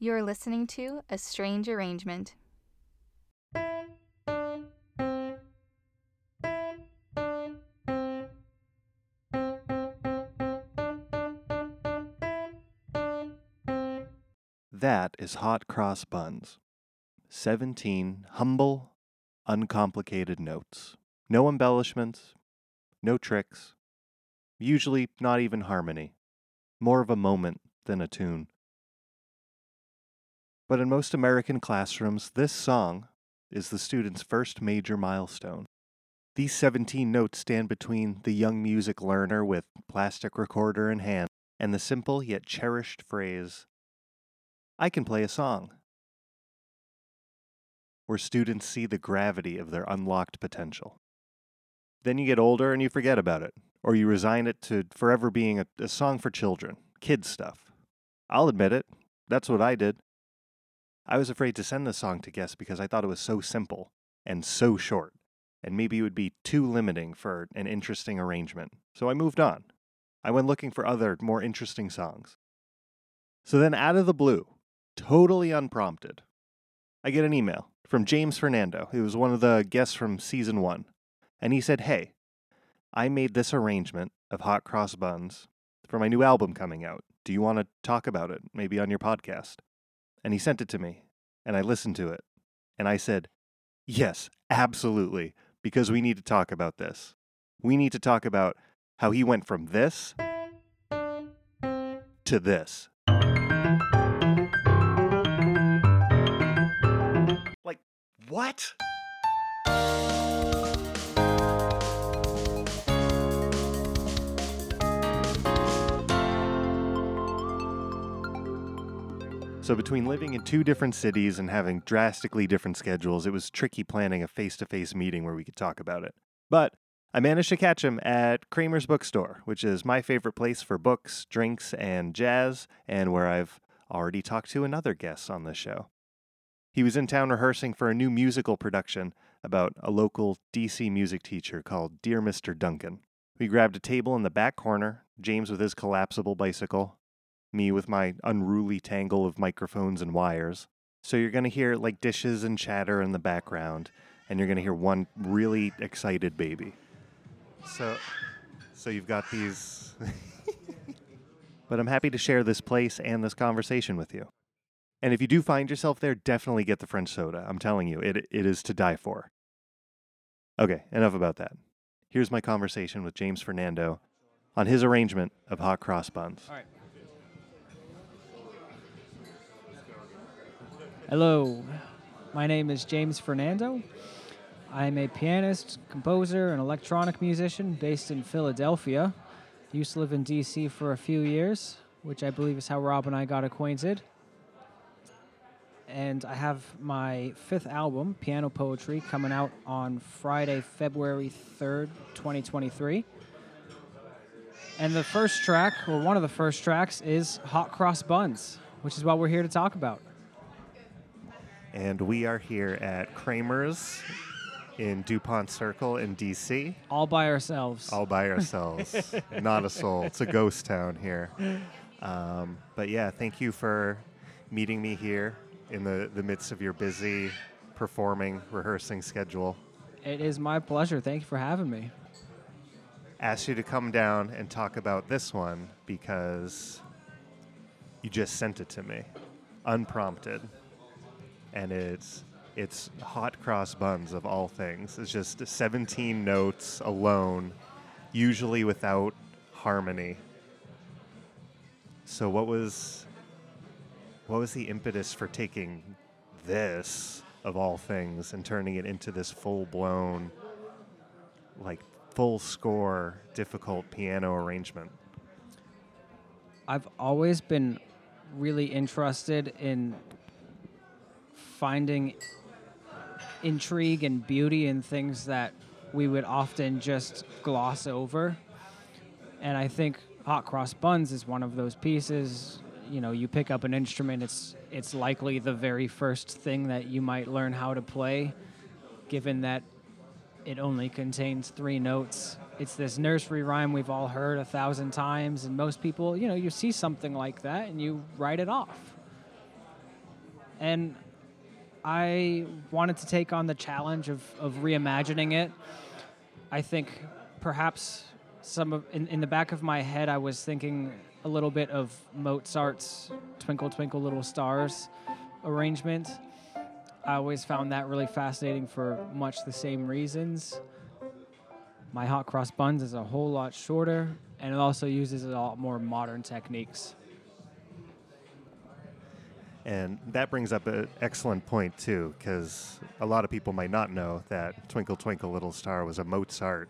You're listening to A Strange Arrangement. That is Hot Cross Buns. 17 humble, uncomplicated notes. No embellishments, no tricks, usually not even harmony. More of a moment than a tune. But in most American classrooms, this song is the student's first major milestone. These 17 notes stand between the young music learner with plastic recorder in hand and the simple yet cherished phrase, "I can play a song," where students see the gravity of their unlocked potential. Then you get older and you forget about it, or you resign it to forever being a song for children, kids stuff. I'll admit it, that's what I did. I was afraid to send the song to guests because I thought it was so simple and so short, and maybe it would be too limiting for an interesting arrangement. So I moved on. I went looking for other, more interesting songs. So then out of the blue, totally unprompted, I get an email from James Fernando, who was one of the guests from season 1, and he said, "Hey, I made this arrangement of Hot Cross Buns for my new album coming out. Do you want to talk about it, maybe on your podcast?" And he sent it to me, and I listened to it, and I said, "Yes, absolutely, because we need to talk about this. We need to talk about how he went from this to this." What? So between living in two different cities and having drastically different schedules, it was tricky planning a face-to-face meeting where we could talk about it. But I managed to catch him at Kramer's Bookstore, which is my favorite place for books, drinks, and jazz, and where I've already talked to another guest on the show. He was in town rehearsing for a new musical production about a local DC music teacher called Dear Mr. Duncan. We grabbed a table in the back corner, James with his collapsible bicycle, me with my unruly tangle of microphones and wires. So you're going to hear like dishes and chatter in the background, and you're going to hear one really excited baby. So you've got these... But I'm happy to share this place and this conversation with you. And if you do find yourself there, definitely get the French soda. I'm telling you, it is to die for. Okay, enough about that. Here's my conversation with James Fernando on his arrangement of Hot Cross Buns. All right. Hello, my name is James Fernando. I'm a pianist, composer, and electronic musician based in Philadelphia. I used to live in D.C. for a few years, which I believe is how Rob and I got acquainted. And I have my 5th album, Piano Poetry, coming out on Friday, February 3rd, 2023. And the first track, or one of the first tracks, is Hot Cross Buns, which is what we're here to talk about. And we are here at Kramer's in DuPont Circle in D.C. All by ourselves. All by ourselves. Not a soul. It's a ghost town here. But yeah, thank you for meeting me here in the midst of your busy performing, rehearsing schedule. It is my pleasure. Thank you for having me. Asked you to come down and talk about this one because you just sent it to me, unprompted. And it's Hot Cross Buns of all things. It's just 17 notes alone, usually without harmony. So what was the impetus for taking this, of all things, and turning it into this full-blown, like, full-score, difficult piano arrangement? I've always been really interested in finding intrigue and beauty in things that we would often just gloss over. And I think Hot Cross Buns is one of those pieces. You know, you pick up an instrument, it's likely the very first thing that you might learn how to play, given that it only contains 3 notes. It's this nursery rhyme we've all heard 1,000 times, and most people, you know, you see something like that and you write it off. And I wanted to take on the challenge of reimagining it. I think perhaps in the back of my head, I was thinking a little bit of Mozart's Twinkle, Twinkle, Little Stars arrangement. I always found that really fascinating for much the same reasons. My Hot Cross Buns is a whole lot shorter, and it also uses a lot more modern techniques. And that brings up an excellent point, too, because a lot of people might not know that Twinkle, Twinkle, Little Star was a Mozart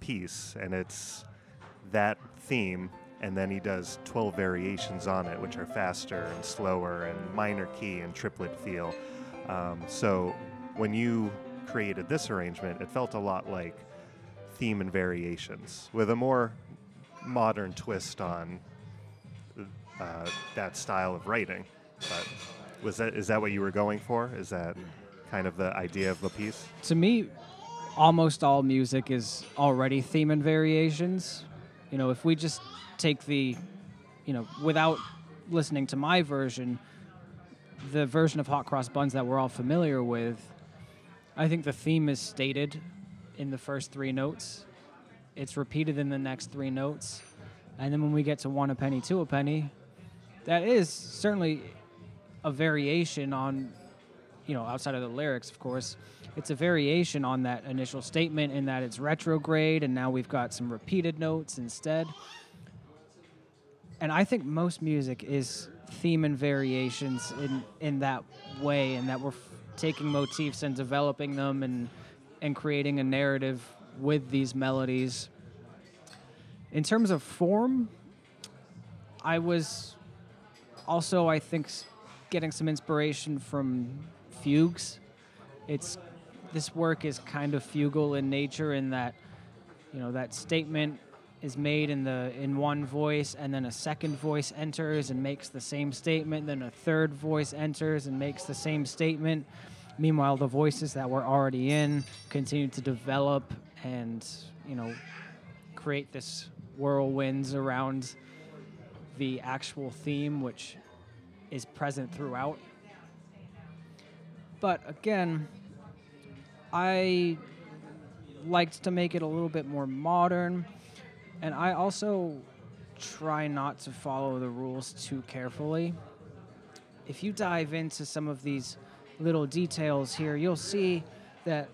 piece, and it's that theme, and then he does 12 variations on it, which are faster and slower and minor key and triplet feel. So when you created this arrangement, it felt a lot like theme and variations with a more modern twist on that style of writing. But is that what you were going for? Is that kind of the idea of the piece? To me, almost all music is already theme and variations. You know, if we just take the, you know, without listening to my version, the version of Hot Cross Buns that we're all familiar with, I think the theme is stated in the first three notes. It's repeated in the next three notes. And then when we get to One a Penny, Two a Penny, that is certainly a variation on, you know, outside of the lyrics, of course, it's a variation on that initial statement in that it's retrograde, and now we've got some repeated notes instead. And I think most music is theme and variations in that way, and that we're taking motifs and developing them and creating a narrative with these melodies. In terms of form, I was also, I think, getting some inspiration from fugues. This work is kind of fugal in nature, in that, you know, that statement is made in one voice, and then a second voice enters and makes the same statement, then a third voice enters and makes the same statement. Meanwhile, the voices that were already in continue to develop and, you know, create this whirlwinds around the actual theme, which is present throughout. But again, I liked to make it a little bit more modern, and I also try not to follow the rules too carefully. If you dive into some of these little details here, you'll see that,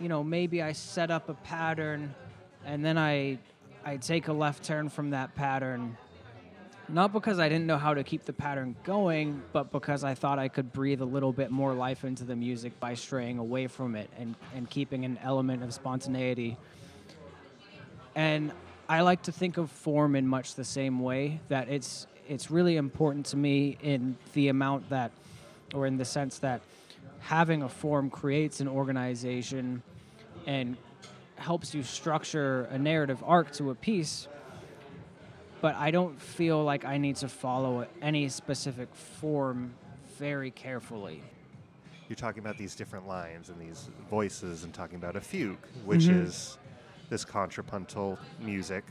you know, maybe I set up a pattern, and then I take a left turn from that pattern, not because I didn't know how to keep the pattern going, but because I thought I could breathe a little bit more life into the music by straying away from it and keeping an element of spontaneity. And I like to think of form in much the same way, that it's really important to me in the amount that, or in the sense that having a form creates an organization and helps you structure a narrative arc to a piece. But I don't feel like I need to follow any specific form very carefully. You're talking about these different lines and these voices and talking about a fugue, which is this contrapuntal music,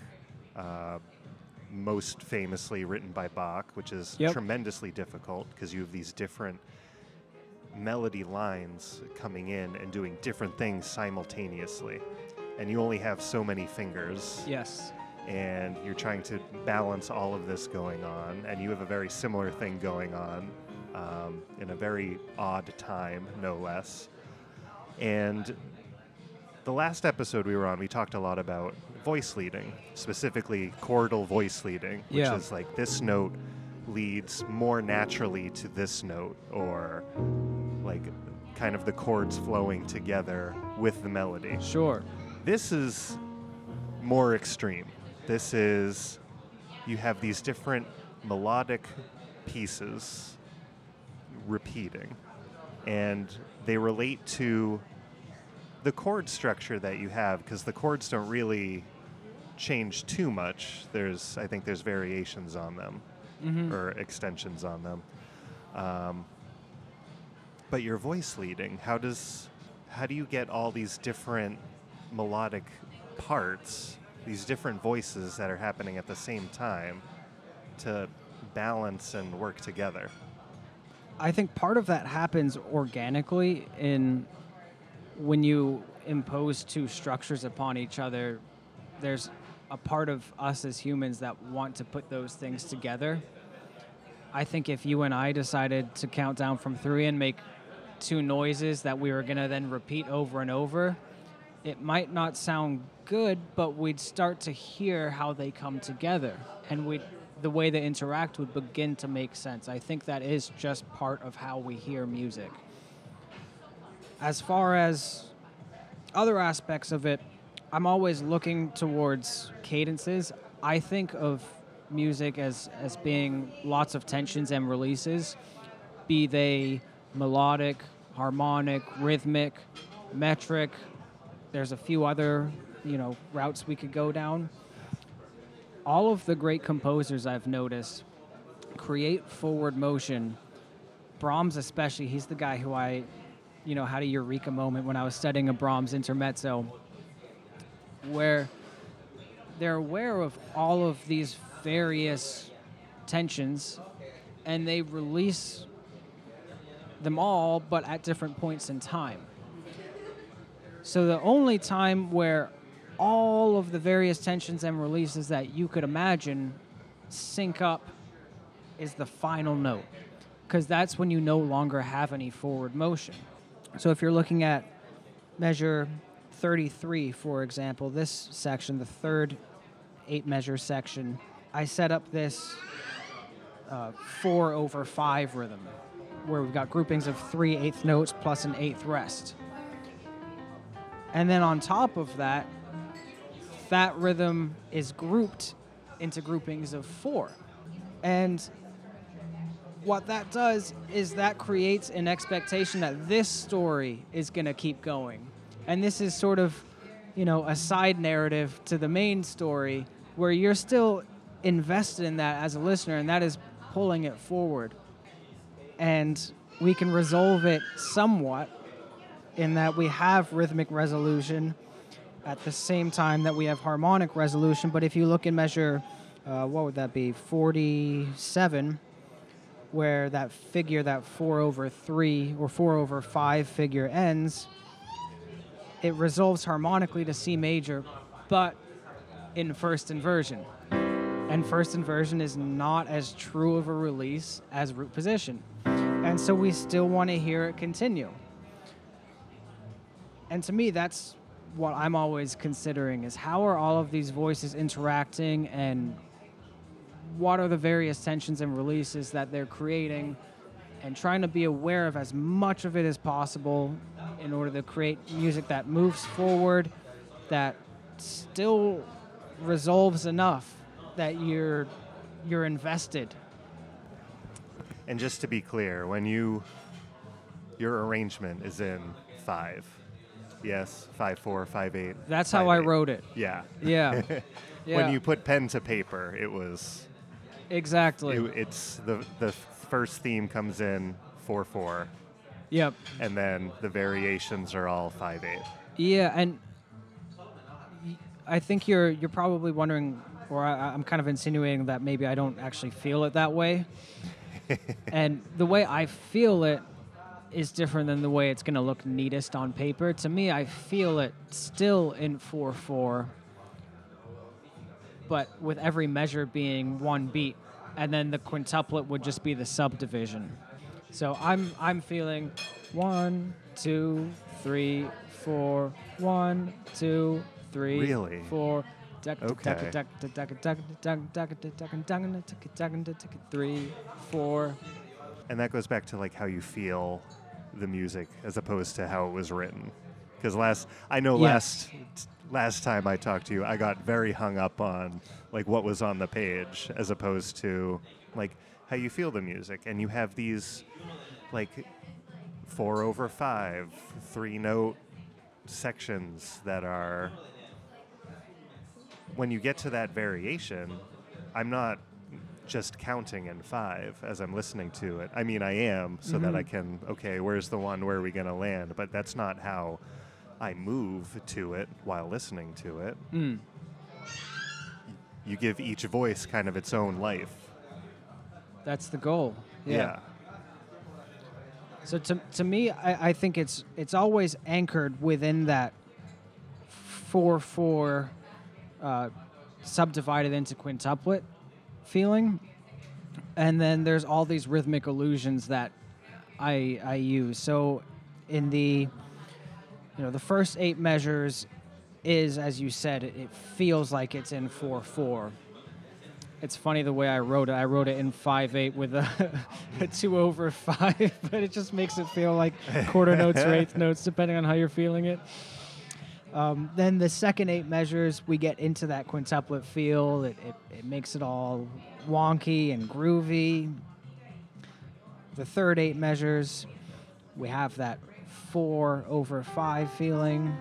most famously written by Bach, which is tremendously difficult because you have these different melody lines coming in and doing different things simultaneously. And you only have so many fingers. Yes. And you're trying to balance all of this going on, and you have a very similar thing going on in a very odd time, no less. And the last episode we were on, we talked a lot about voice leading, specifically chordal voice leading, which is like this note leads more naturally to this note, or like kind of the chords flowing together with the melody. Sure. This is more extreme. This is, you have these different melodic pieces repeating, and they relate to the chord structure that you have, because the chords don't really change too much. I think there's variations on them, or extensions on them. But your voice leading, how do you get all these different melodic parts, these different voices that are happening at the same time, to balance and work together? I think part of that happens organically in when you impose two structures upon each other. There's a part of us as humans that want to put those things together. I think if you and I decided to count down from three and make two noises that we were going to then repeat over and over, it might not sound good, but we'd start to hear how they come together, and the way they interact would begin to make sense. I think that is just part of how we hear music. As far as other aspects of it, I'm always looking towards cadences. I think of music as being lots of tensions and releases, be they melodic, harmonic, rhythmic, metric. There's a few other, routes we could go down. All of the great composers I've noticed create forward motion. Brahms especially, he's the guy who I, had a eureka moment when I was studying a Brahms intermezzo, where they're aware of all of these various tensions and they release them all, but at different points in time. So the only time where all of the various tensions and releases that you could imagine sync up is the final note, because that's when you no longer have any forward motion. So if you're looking at measure 33, for example, this section, the third eight-measure section, I set up this 4/5 rhythm, where we've got groupings of 3/8 notes plus an eighth rest. And then on top of that, that rhythm is grouped into groupings of 4. And what that does is that creates an expectation that this story is going to keep going. And this is sort of, a side narrative to the main story, where you're still invested in that as a listener, and that is pulling it forward. And we can resolve it somewhat in that we have rhythmic resolution at the same time that we have harmonic resolution. But if you look in measure, what would that be, 47, where that figure, that 4/3 or 4/5 figure ends, it resolves harmonically to C major, but in first inversion. And first inversion is not as true of a release as root position. And so we still want to hear it continue. And to me, that's what I'm always considering, is how are all of these voices interacting, and what are the various tensions and releases that they're creating, and trying to be aware of as much of it as possible in order to create music that moves forward, that still resolves enough that you're invested. And just to be clear, when your arrangement is in 5. Yes, 5/4, 5/8. That's how I wrote it. Yeah. When you put pen to paper, it was exactly. It's the first theme comes in 4/4. Yep. And then the variations are all 5/8. Yeah, and I think you're probably wondering, or I'm kind of insinuating that maybe I don't actually feel it that way. And the way I feel it is different than the way it's going to look neatest on paper. To me, I feel it still in 4/4, but with every measure being one beat, and then the quintuplet would just be the subdivision. So I'm feeling 1, 2, 3, 4, 1, 2, 3, really? 4. Okay. 3, 4. And that goes back to how you feel the music as opposed to how it was written. Because last time I talked to you, I got very hung up on what was on the page as opposed to how you feel the music. And you have these 4/5, 3-note sections that are, when you get to that variation, I'm not just counting in 5 as I'm listening to it. I mean, I am, so that I can, where's the one? Where are we going to land? But that's not how I move to it while listening to it. Mm. You give each voice kind of its own life. That's the goal. Yeah. So to me, I think it's always anchored within that 4/4 subdivided into quintuplet feeling, and then there's all these rhythmic illusions that I use. So in the the first 8 measures is, as you said, it feels like it's in 4/4. It's funny the way I wrote it. I wrote it in 5/8 with a 2/5, but it just makes it feel like quarter notes or eighth notes, depending on how you're feeling it. Then the second 8 measures, we get into that quintuplet feel. It makes it all wonky and groovy. The third 8 measures, we have that 4/5 feeling.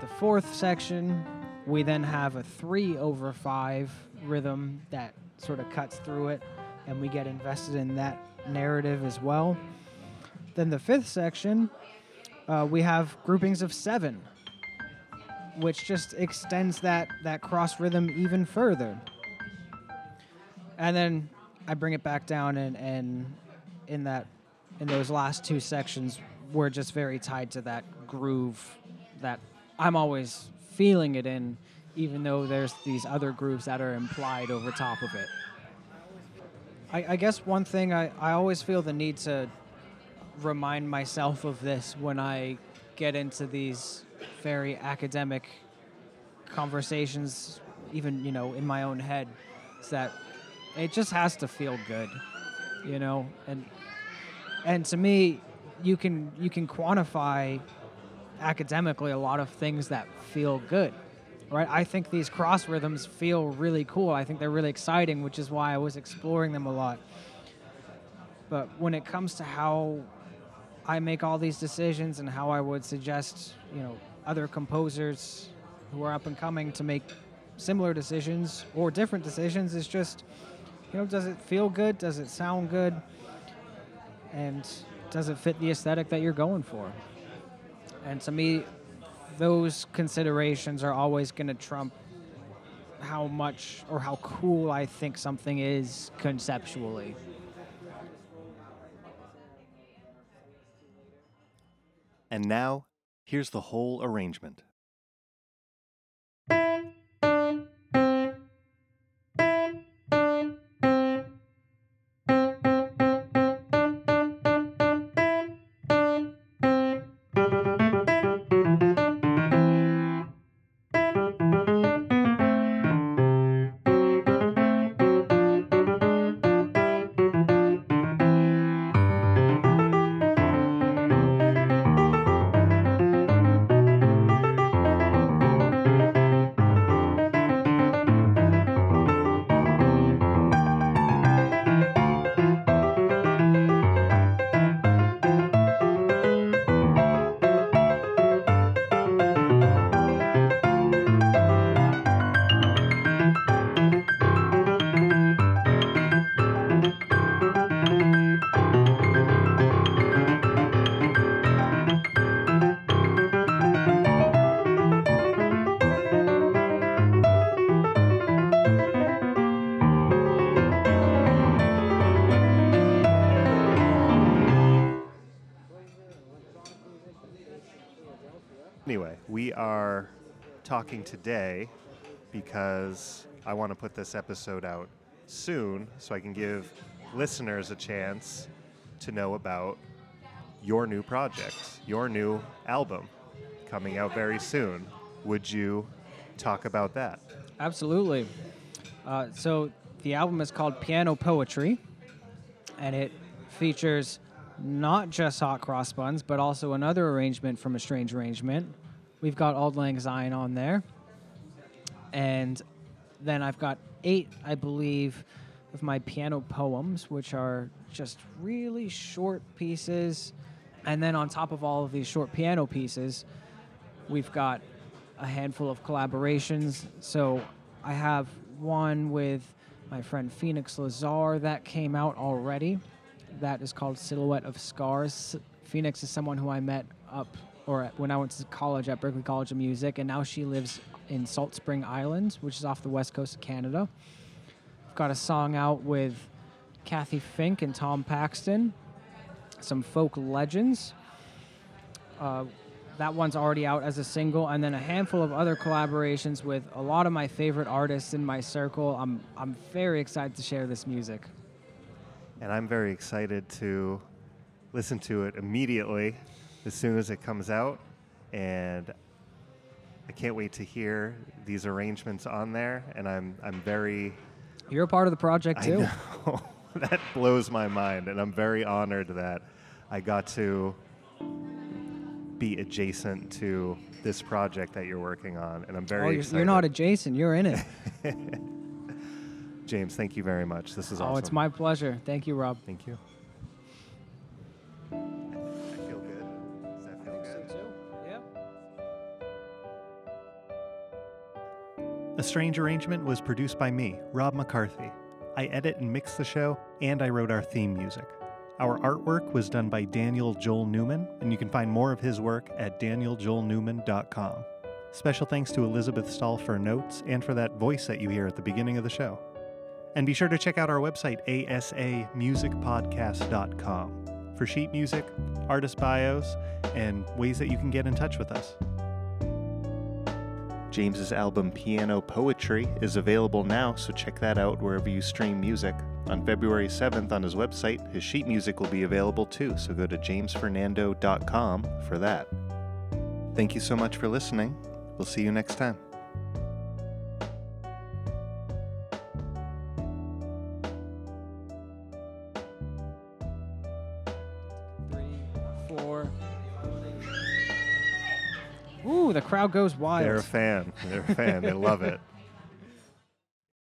The fourth section, we then have a 3/5 rhythm that sort of cuts through it, and we get invested in that narrative as well. Then the fifth section, we have groupings of 7, which just extends that cross rhythm even further. And then I bring it back down, and in those last 2 sections, we're just very tied to that groove that I'm always feeling it in, even though there's these other grooves that are implied over top of it. I guess one thing, I always feel the need to remind myself of this when I get into these very academic conversations, even, in my own head, is that it just has to feel good, and to me, you can quantify academically a lot of things that feel good, right? I think these cross rhythms feel really cool. I think they're really exciting, which is why I was exploring them a lot. But when it comes to how I make all these decisions and how I would suggest, other composers who are up and coming to make similar decisions or different decisions, it's just, does it feel good? Does it sound good? And does it fit the aesthetic that you're going for? And to me, those considerations are always going to trump how much or how cool I think something is conceptually. And now, here's the whole arrangement. Talking today because I want to put this episode out soon so I can give listeners a chance to know about your new project, your new album coming out very soon. Would you talk about that? Absolutely. So the album is called Piano Poetry, and it features not just Hot Cross Buns, but also another arrangement from A Strange Arrangement. We've got Auld Lang Syne on there. And then I've got 8, I believe, of my piano poems, which are just really short pieces. And then on top of all of these short piano pieces, we've got a handful of collaborations. So I have one with my friend Phoenix Lazar that came out already. That is called Silhouette of Scars. Phoenix is someone who I met when I went to college at Berklee College of Music, and now she lives in Salt Spring Island, which is off the west coast of Canada. I've got a song out with Kathy Fink and Tom Paxton some folk legends. That one's already out as a single, and then a handful of other collaborations with a lot of my favorite artists in my circle. I'm very excited to share this music. And I'm very excited to listen to it immediately as soon as it comes out. And I can't wait to hear these arrangements on there. And I'm very... You're a part of the project too. I know. That blows my mind. And I'm very honored that I got to be adjacent to this project that you're working on. And I'm very excited. You're not adjacent. You're in it. James, thank you very much. This is awesome. Oh, it's my pleasure. Thank you, Rob. Thank you. I feel good. Does that feel good? So too. Yeah. A Strange Arrangement was produced by me, Rob McCarthy. I edit and mix the show, and I wrote our theme music. Our artwork was done by Daniel Joel Newman, and you can find more of his work at danieljoelnewman.com. Special thanks to Elizabeth Stahl for notes and for that voice that you hear at the beginning of the show. And be sure to check out our website, asamusicpodcast.com, for sheet music, artist bios, and ways that you can get in touch with us. James's album Piano Poetry is available now, so check that out wherever you stream music. On February 7th on his website, his sheet music will be available too, so go to jamesfernando.com for that. Thank you so much for listening. We'll see you next time. Ooh, the crowd goes wild. They're a fan. They love it.